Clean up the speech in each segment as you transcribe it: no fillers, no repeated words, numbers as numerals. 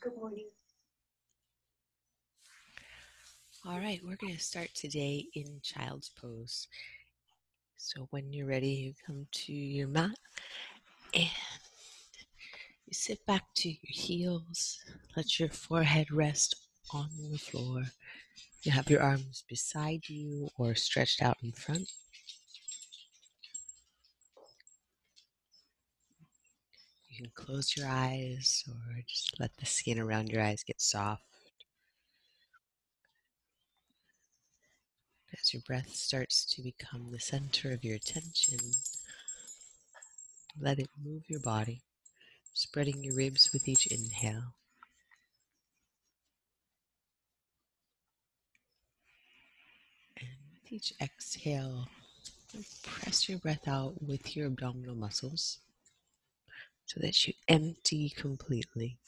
Good morning. All right, we're going to start today in child's pose. So when you're ready, you come to your mat and you sit back to your heels. Let your forehead rest on the floor. You have your arms beside you or stretched out in front. You can close your eyes or just let the skin around your eyes get soft. As your breath starts to become the center of your attention, let it move your body, spreading your ribs with each inhale. And with each exhale, press your breath out with your abdominal muscles, so that you empty completely.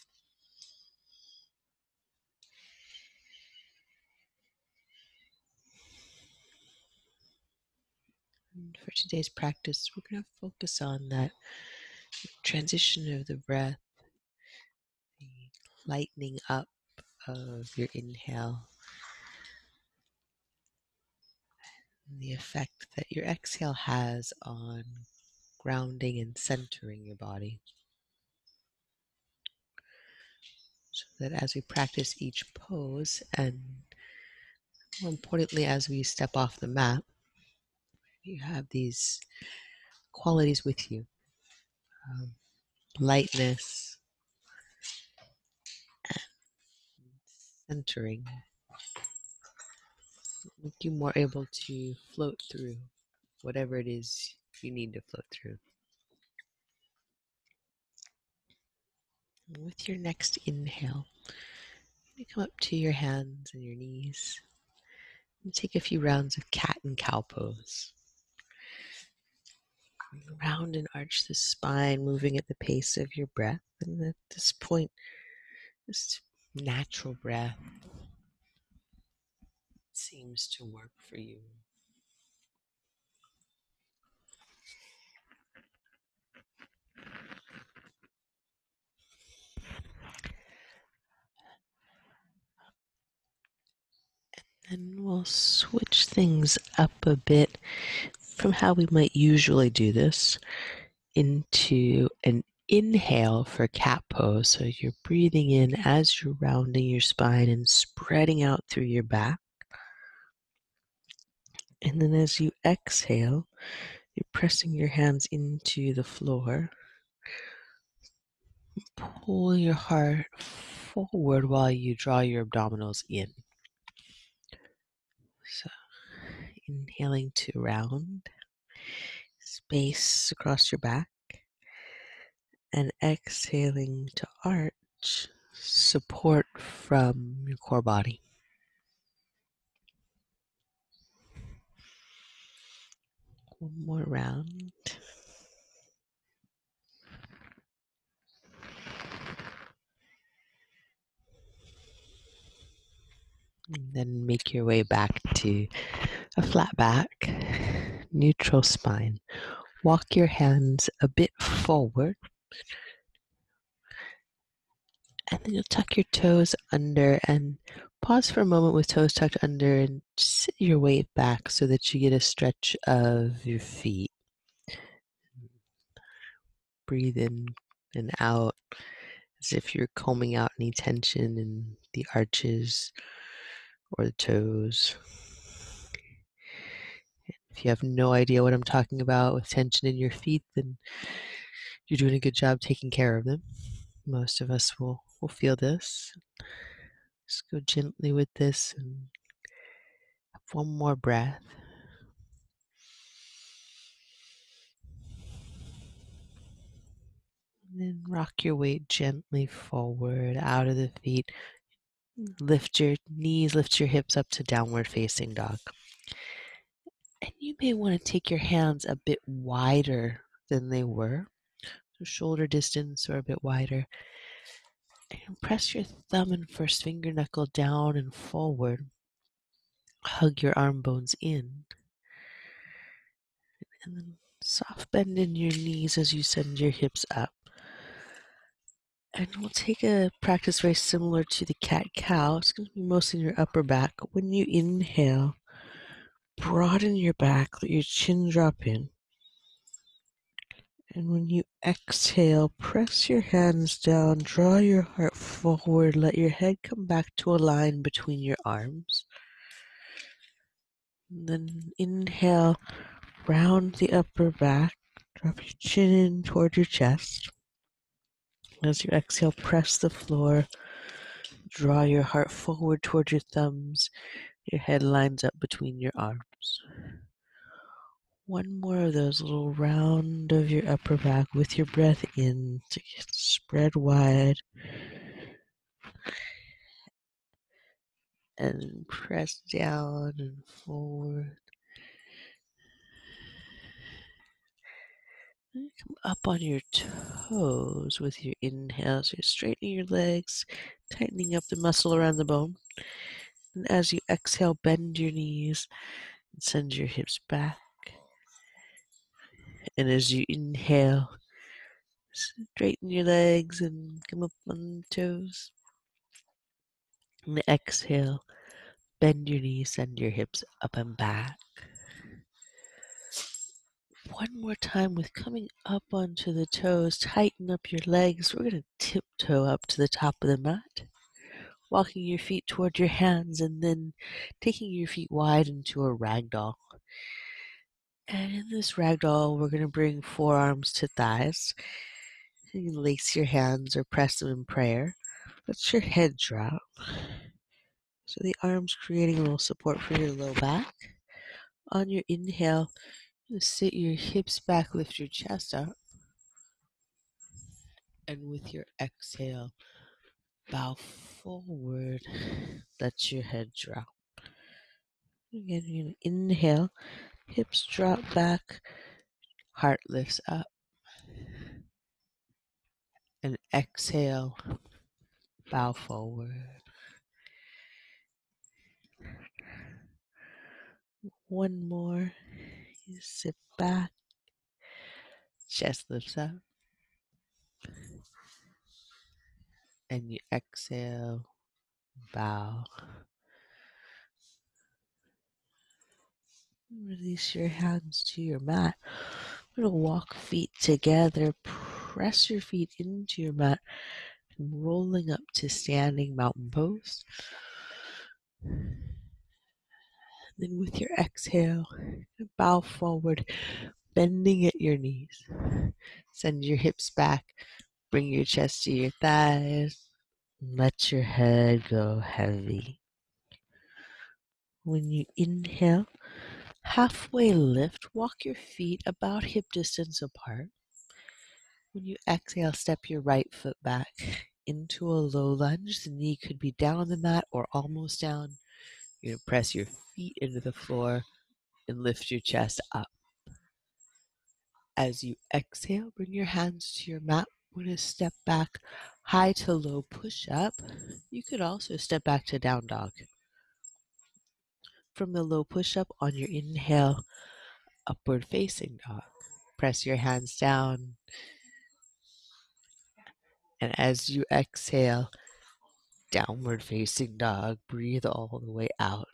And for today's practice, we're going to focus on that transition of the breath, the lightening up of your inhale, and the effect that your exhale has on grounding and centering your body. So that as we practice each pose, and more importantly as we step off the mat, you have these qualities with you. Lightness and centering. Make you more able to float through whatever it is you need to float through. And with your next inhale, you come up to your hands and your knees and take a few rounds of cat and cow pose. Round and arch the spine, moving at the pace of your breath. And at this point, this natural breath seems to work for you. And we'll switch things up a bit from how we might usually do this into an inhale for cat pose. So you're breathing in as you're rounding your spine and spreading out through your back. And then as you exhale, you're pressing your hands into the floor. Pull your heart forward while you draw your abdominals in. So, inhaling to round space across your back, and exhaling to arch, support from your core body. One more round. And then make your way back to a flat back, neutral spine. Walk your hands a bit forward. And then you'll tuck your toes under and pause for a moment with toes tucked under and sit your weight back so that you get a stretch of your feet. Breathe in and out as if you're combing out any tension in the arches or the toes. If you have no idea what I'm talking about with tension in your feet, then you're doing a good job taking care of them. Most of us will feel this. Just go gently with this and have one more breath. And then rock your weight gently forward out of the feet. Lift your knees, lift your hips up to downward facing dog. And you may want to take your hands a bit wider than they were, so shoulder distance or a bit wider. And press your thumb and first finger knuckle down and forward. Hug your arm bones in. And then soft bend in your knees as you send your hips up. And we'll take a practice very similar to the cat-cow. It's going to be mostly in your upper back. When you inhale, broaden your back, let your chin drop in. And when you exhale, press your hands down, draw your heart forward, let your head come back to a line between your arms. And then inhale, round the upper back, drop your chin in toward your chest. As you exhale, press the floor, draw your heart forward toward your thumbs, your head lines up between your arms. One more of those, a little round of your upper back with your breath in to spread wide. And press down and forward. Come up on your toes with your inhales. So you're straightening your legs, tightening up the muscle around the bone. And as you exhale, bend your knees and send your hips back. And as you inhale, straighten your legs and come up on the toes. And exhale, bend your knees, send your hips up and back. One more time with coming up onto the toes, tighten up your legs. We're going to tiptoe up to the top of the mat, walking your feet toward your hands and then taking your feet wide into a ragdoll. And in this ragdoll, we're going to bring forearms to thighs. You can lace your hands or press them in prayer. Let your head drop. So the arms creating a little support for your low back. On your inhale, sit your hips back, lift your chest up, and with your exhale, bow forward, let your head drop. Again, you're going to inhale, hips drop back, heart lifts up, and exhale, bow forward. One more. You sit back, chest lifts up, and you exhale, bow. Release your hands to your mat. We're going to walk feet together, press your feet into your mat, and rolling up to standing mountain pose. Then with your exhale, bow forward, bending at your knees. Send your hips back, bring your chest to your thighs, and let your head go heavy. When you inhale, halfway lift, walk your feet about hip distance apart. When you exhale, step your right foot back into a low lunge. The knee could be down the mat or almost down. You're going to press your feet into the floor and lift your chest up. As you exhale, bring your hands to your mat. We're going to step back, high to low push up. You could also step back to down dog. From the low push up, on your inhale, upward facing dog. Press your hands down. And as you exhale, downward facing dog, breathe all the way out.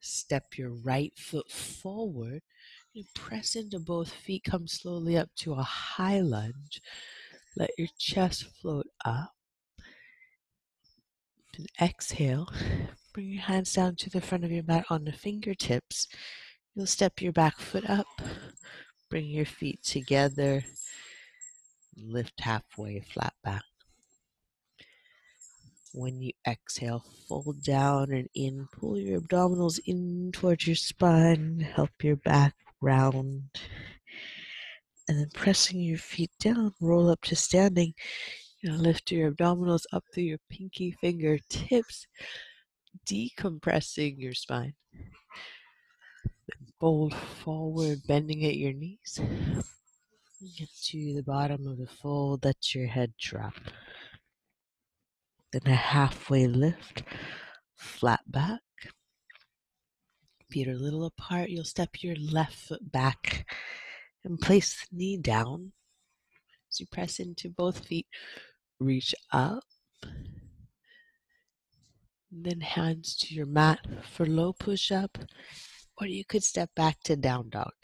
Step your right foot forward, and press into both feet, come slowly up to a high lunge. Let your chest float up. And exhale, bring your hands down to the front of your mat on the fingertips. You'll step your back foot up, bring your feet together, lift halfway, flat back. When you exhale, fold down and in. Pull your abdominals in towards your spine. Help your back round. And then pressing your feet down, roll up to standing. Lift your abdominals up through your pinky fingertips, decompressing your spine. Then fold forward, bending at your knees. Get to the bottom of the fold. Let your head drop. Then a halfway lift, flat back, feet are a little apart. You'll step your left foot back and place the knee down. As you press into both feet, reach up. And then hands to your mat for low push-up, or you could step back to down dog,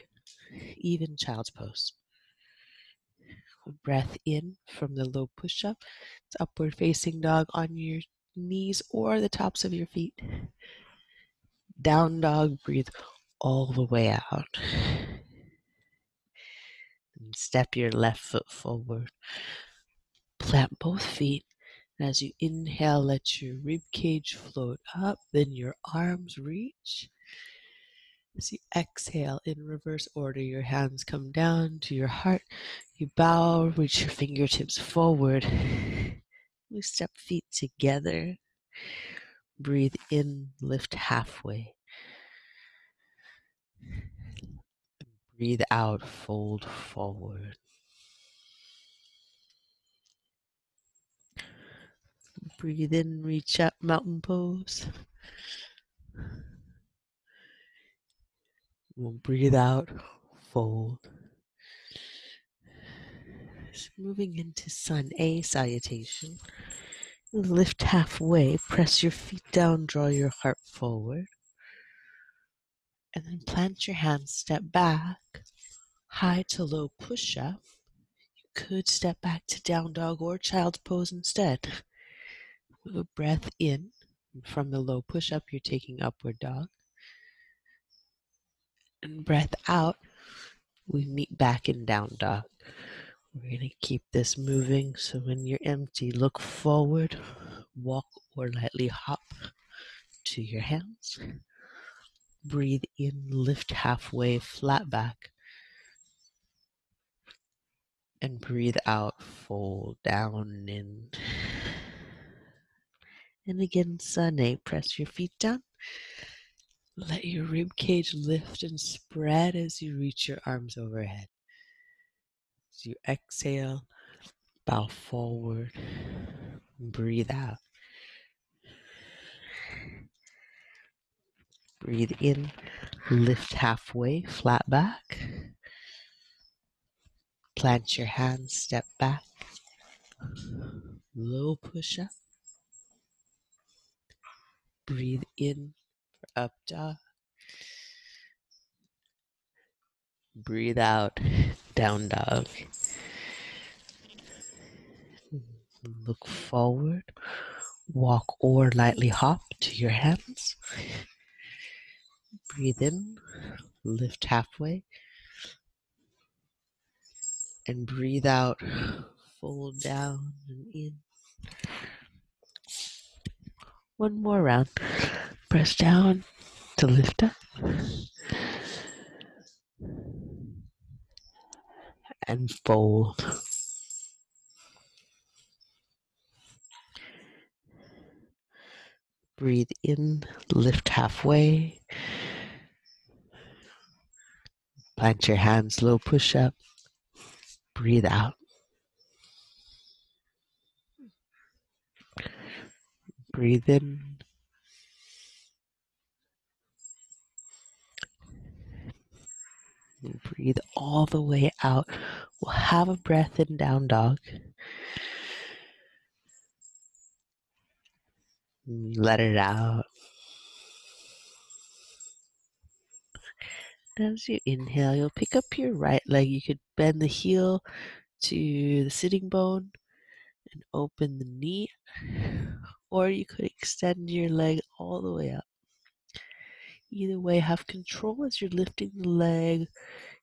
even child's pose. Breath in from the low push-up. It's upward facing dog on your knees or the tops of your feet. Down dog, breathe all the way out. And step your left foot forward. Plant both feet. And as you inhale, let your rib cage float up. Then your arms reach. As you exhale, in reverse order, your hands come down to your heart. You bow, reach your fingertips forward. We step feet together. Breathe in, lift halfway. Breathe out, fold forward. Breathe in, reach up, mountain pose. We'll breathe out, fold. So moving into Sun A salutation. Lift halfway, press your feet down, draw your heart forward. And then plant your hands, step back, high to low push-up. You could step back to down dog or child's pose instead. With a breath in, from the low push-up, you're taking upward dog. And breath out, we meet back in down dog. We're going to keep this moving, so when you're empty, look forward, walk or lightly hop to your hands. Breathe in, lift halfway, flat back. And breathe out, fold down in. And again, Sun A, press your feet down. Let your rib cage lift and spread as you reach your arms overhead. As you exhale, bow forward, breathe out. Breathe in, lift halfway, flat back. Plant your hands, step back. Low push-up. Breathe in. Up dog. Breathe out, down dog. Look forward, walk or lightly hop to your hands. Breathe in, lift halfway. And breathe out, fold down and in. One more round. Press down to lift up. And fold. Breathe in, lift halfway. Plant your hands, low push up. Breathe out. Breathe in. And breathe all the way out. We'll have a breath in down dog. Let it out. As you inhale, you'll pick up your right leg. You could bend the heel to the sitting bone and open the knee. Or you could extend your leg all the way up. Either way, have control as you're lifting the leg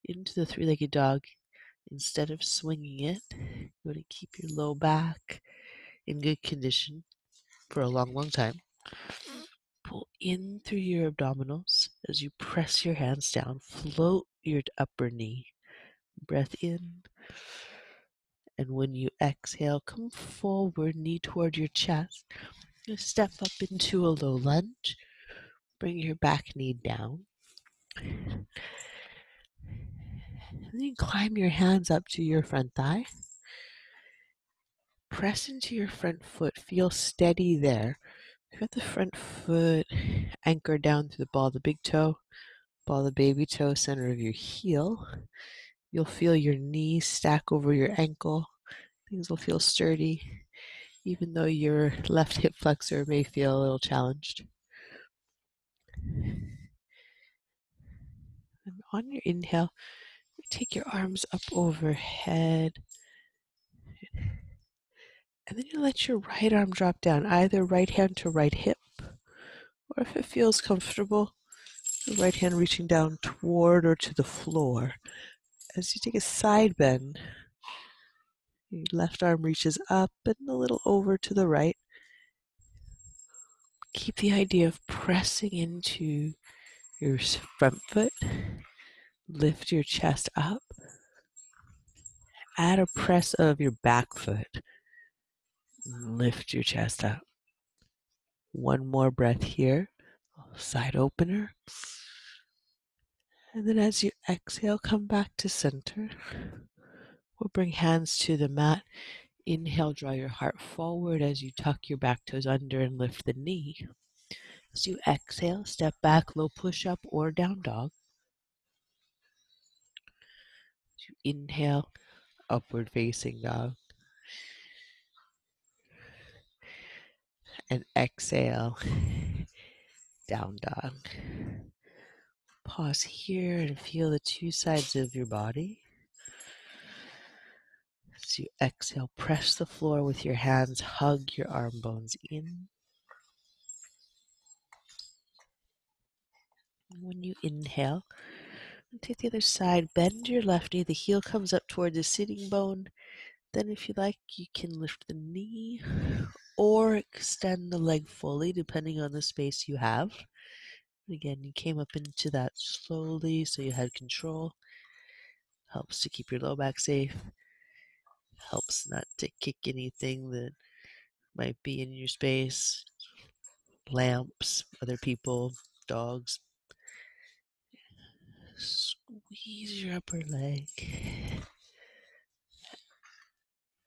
into the three-legged dog instead of swinging it. You want to keep your low back in good condition for a long, long time. Pull in through your abdominals as you press your hands down. Float your upper knee. Breath in. And when you exhale, come forward, knee toward your chest. You step up into a low lunge. Bring your back knee down. And then climb your hands up to your front thigh. Press into your front foot. Feel steady there. You've got the front foot anchored down through the ball of the big toe, ball of the baby toe, center of your heel. You'll feel your knee stack over your ankle. Things will feel sturdy, even though your left hip flexor may feel a little challenged. And on your inhale, take your arms up overhead. And then you let your right arm drop down, either right hand to right hip, or if it feels comfortable, the right hand reaching down toward or to the floor. As you take a side bend, your left arm reaches up and a little over to the right. Keep the idea of pressing into your front foot. Lift your chest up. Add a press of your back foot. Lift your chest up. One more breath here. Side opener. And then as you exhale, come back to center. We'll bring hands to the mat. Inhale, draw your heart forward as you tuck your back toes under and lift the knee. As you exhale, step back, low push-up or down dog. As you inhale, upward facing dog. And exhale, down dog. Pause here and feel the two sides of your body. As you exhale, press the floor with your hands, hug your arm bones in. When you inhale, take the other side, bend your left knee, the heel comes up toward the sitting bone. Then if you like, you can lift the knee or extend the leg fully, depending on the space you have. Again, you came up into that slowly, so you had control. Helps to keep your low back safe. Helps not to kick anything that might be in your space. Lamps, other people, dogs. Squeeze your upper leg.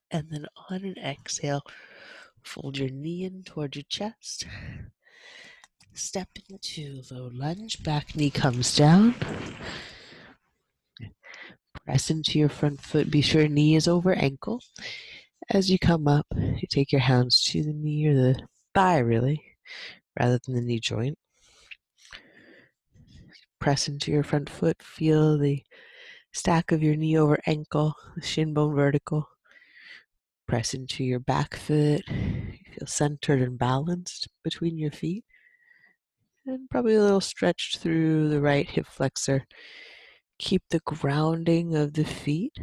And then on an exhale, fold your knee in toward your chest. Step into low lunge. Back knee comes down. Press into your front foot. Be sure knee is over ankle. As you come up, you take your hands to the knee or the thigh, really, rather than the knee joint. Press into your front foot. Feel the stack of your knee over ankle, the shin bone vertical. Press into your back foot. You feel centered and balanced between your feet. And probably a little stretch through the right hip flexor. Keep the grounding of the feet,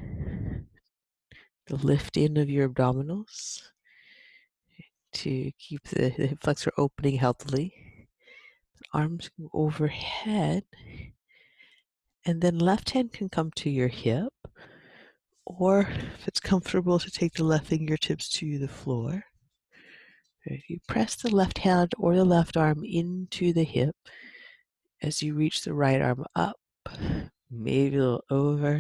the lift in of your abdominals to keep the hip flexor opening healthily. Arms go overhead. And then left hand can come to your hip. Or if it's comfortable to take the left fingertips to the floor. You press the left hand or the left arm into the hip as you reach the right arm up, maybe a little over.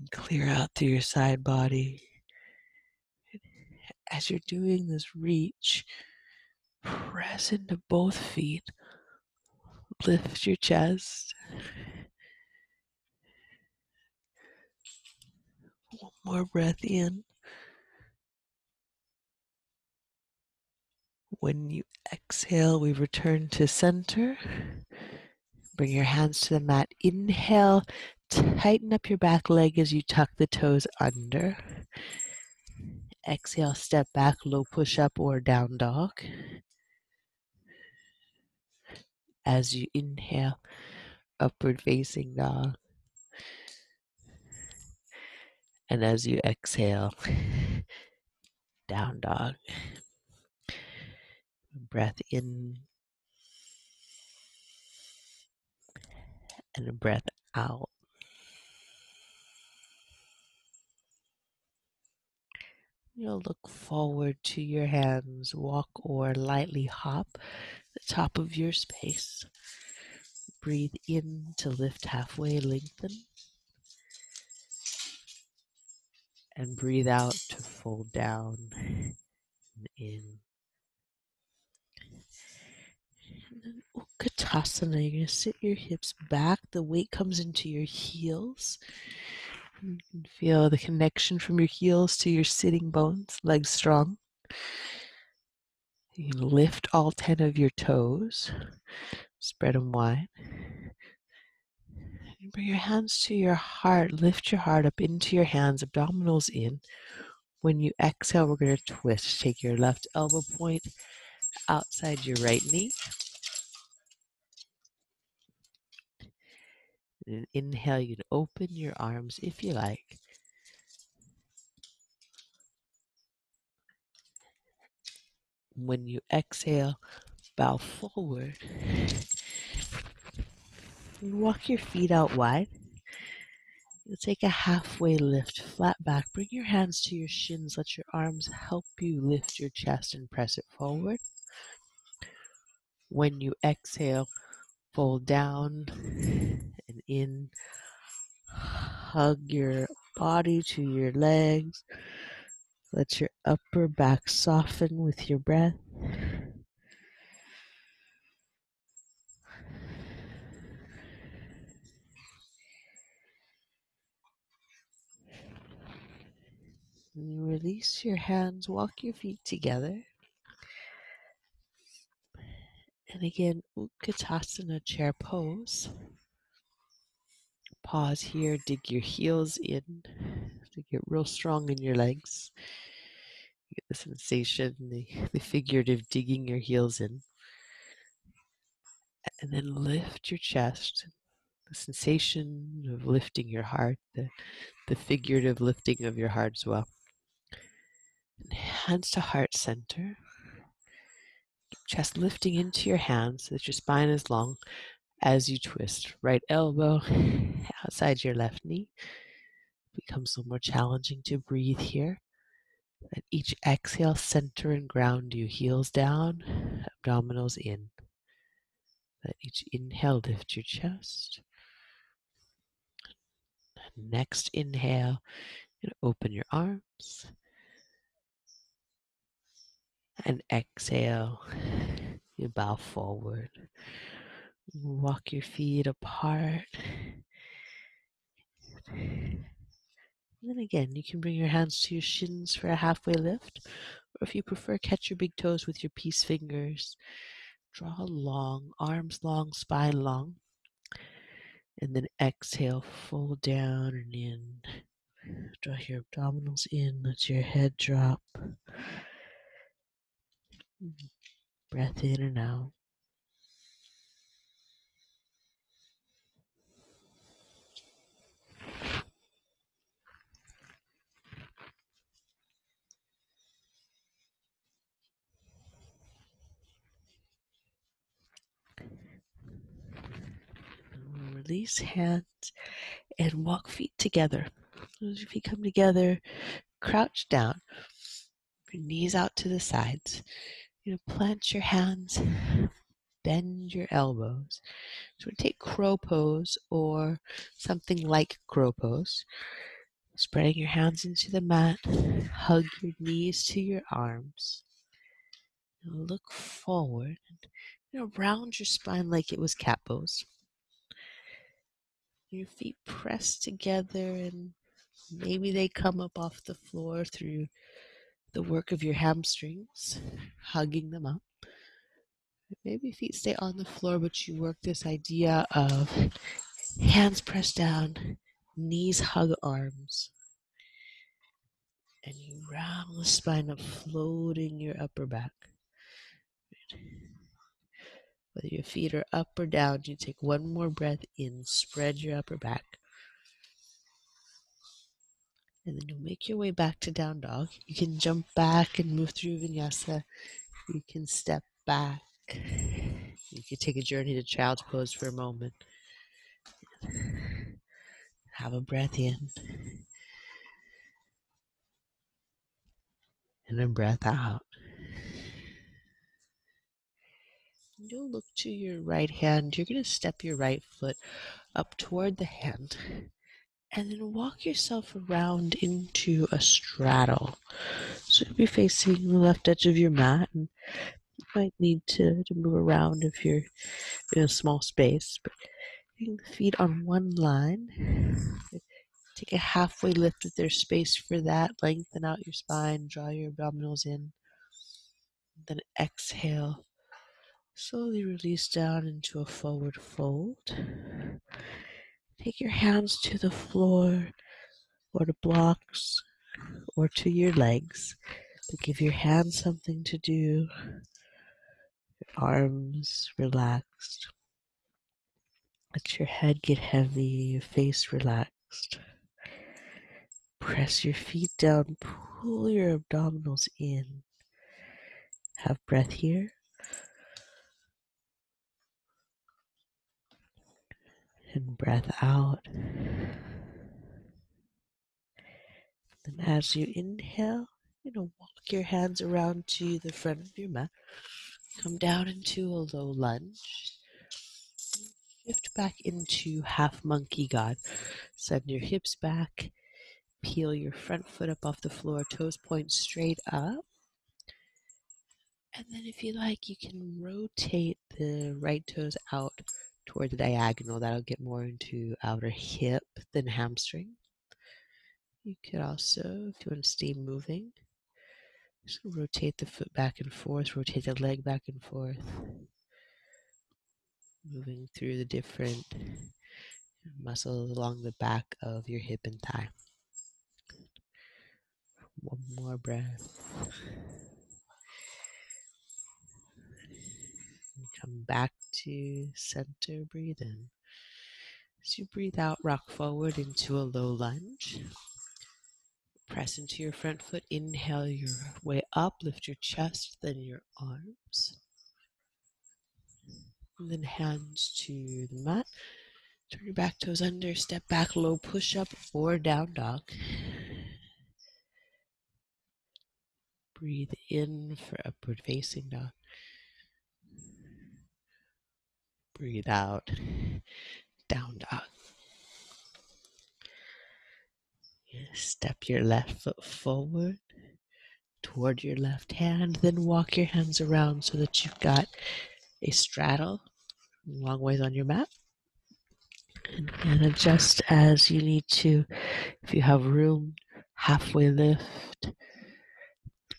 And clear out through your side body. As you're doing this reach, press into both feet. Lift your chest. One more breath in. When you exhale, we return to center. Bring your hands to the mat. Inhale, tighten up your back leg as you tuck the toes under. Exhale, step back, low push-up or down dog. As you inhale, upward facing dog. And as you exhale, down dog. Breath in and a breath out. You'll look forward to your hands, walk or lightly hop the top of your space. Breathe in to lift halfway, lengthen. And breathe out to fold down and in. Katasana, you're going to sit your hips back. The weight comes into your heels. You can feel the connection from your heels to your sitting bones, legs strong. You can lift all 10 of your toes, spread them wide. And bring your hands to your heart, lift your heart up into your hands, abdominals in. When you exhale, we're going to twist. Take your left elbow point outside your right knee. And inhale, you can open your arms if you like. When you exhale, bow forward. You walk your feet out wide. You'll take a halfway lift, flat back. Bring your hands to your shins. Let your arms help you lift your chest and press it forward. When you exhale, fold down and in. Hug your body to your legs. Let your upper back soften with your breath. You release your hands, walk your feet together. And again, Utkatasana chair pose. Pause here, dig your heels in to get real strong in your legs. You get the sensation, the figurative digging your heels in. And then lift your chest. The sensation of lifting your heart, the figurative lifting of your heart as well. And hands to heart center. Chest lifting into your hands so that your spine is long as you twist. Right elbow outside your left knee. It becomes a little more challenging to breathe here. At each exhale, center and ground you. Heels down, abdominals in. At each inhale, lift your chest. Next inhale, open your arms. And exhale, you bow forward. Walk your feet apart. And then again, you can bring your hands to your shins for a halfway lift. Or if you prefer, catch your big toes with your peace fingers. Draw long, arms long, spine long. And then exhale, fold down and in. Draw your abdominals in, let your head drop. Breath in and out. Release hands and walk feet together. As your feet come together, crouch down. Your knees out to the sides. You know, plant your hands, bend your elbows. So we'll take crow pose or something like crow pose. Spreading your hands into the mat, hug your knees to your arms. And look forward. You know, round your spine like it was cat pose. Your feet press together and maybe they come up off the floor through the work of your hamstrings, hugging them up. Maybe feet stay on the floor, but you work this idea of hands pressed down, knees hug arms. And you round the spine up, floating your upper back. Whether your feet are up or down, you take one more breath in, spread your upper back. And then you'll make your way back to down dog. You can jump back and move through vinyasa. You can step back. You can take a journey to child's pose for a moment. Have a breath in. And a breath out. You'll look to your right hand. You're going to step your right foot up toward the hand. And then walk yourself around into a straddle. So you'll be facing the left edge of your mat. And you might need to move around if you're in a small space. But putting the feet on one line. Take a halfway lift if there's space for that. Lengthen out your spine, draw your abdominals in. Then exhale. Slowly release down into a forward fold. Take your hands to the floor or to blocks or to your legs. But give your hands something to do. Your arms relaxed. Let your head get heavy, your face relaxed. Press your feet down, pull your abdominals in. Have breath here. And breath out. Then as you inhale, walk your hands around to the front of your mat. Come down into a low lunge. Shift back into half monkey god. Send your hips back. Peel your front foot up off the floor. Toes point straight up. And then if you like, you can rotate the right toes out toward the diagonal. That'll get more into outer hip than hamstring. You could also, if you want to stay moving, just rotate the foot back and forth, rotate the leg back and forth. Moving through the different muscles along the back of your hip and thigh. One more breath. And come back to center, breathe in. As you breathe out, rock forward into a low lunge. Press into your front foot, inhale your way up, lift your chest, then your arms. And then hands to the mat, turn your back toes under, step back, low push-up or down dog. Breathe in for upward facing dog. Breathe out, down dog. Step your left foot forward toward your left hand, then walk your hands around so that you've got a straddle, long ways on your mat, and adjust as you need to. If you have room, halfway lift,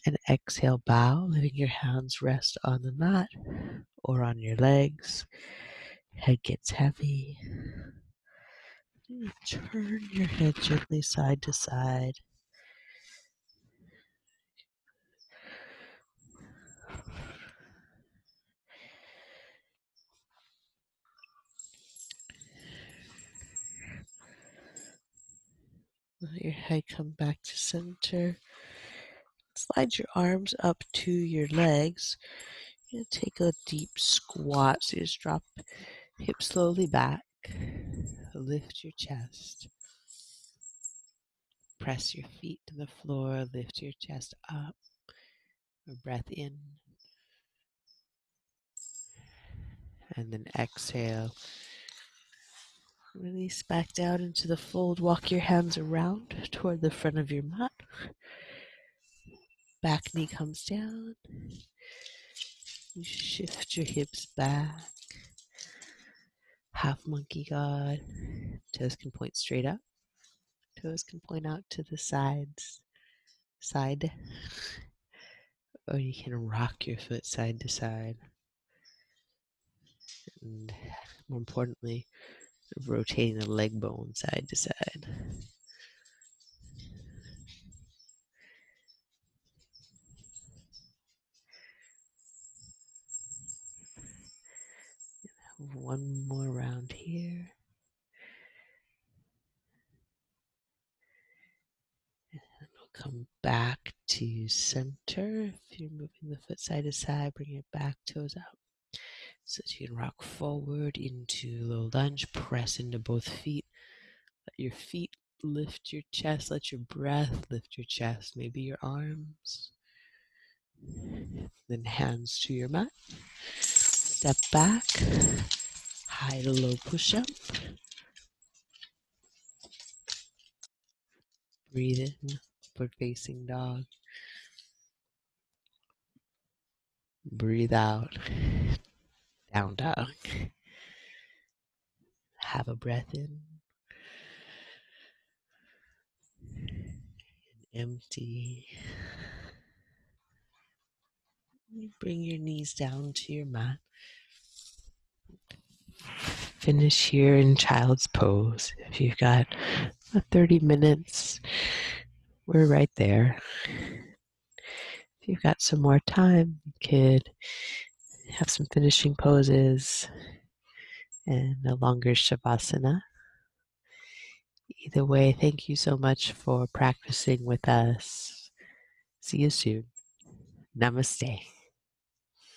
and exhale, bow, letting your hands rest on the mat or on your legs. Head gets heavy. Turn your head gently side to side. Let your head come back to center. Slide your arms up to your legs. You're going to take a deep squat. So you just drop hips slowly back. Lift your chest. Press your feet to the floor. Lift your chest up. Breath in. And then exhale. Release back down into the fold. Walk your hands around toward the front of your mat. Back knee comes down. You shift your hips back. Half monkey god. Toes can point straight up. Toes can point out to the sides. Side. Or you can rock your foot side to side. And more importantly, rotating the leg bone side to side. One more round here. And we'll come back to center. If you're moving the foot side to side, bring your back toes up so that you can rock forward into low lunge. Press into both feet. Let your feet lift your chest. Let your breath lift your chest. Maybe your arms. Then hands to your mat. Step back, high to low push-up. Breathe in, upward facing dog. Breathe out, down dog. Have a breath in. empty. Bring your knees down to your mat. Finish here in child's pose. If you've got 30 minutes, we're right there. If you've got some more time, you could have some finishing poses and a longer Shavasana. Either way, thank you so much for practicing with us. See you soon. Namaste.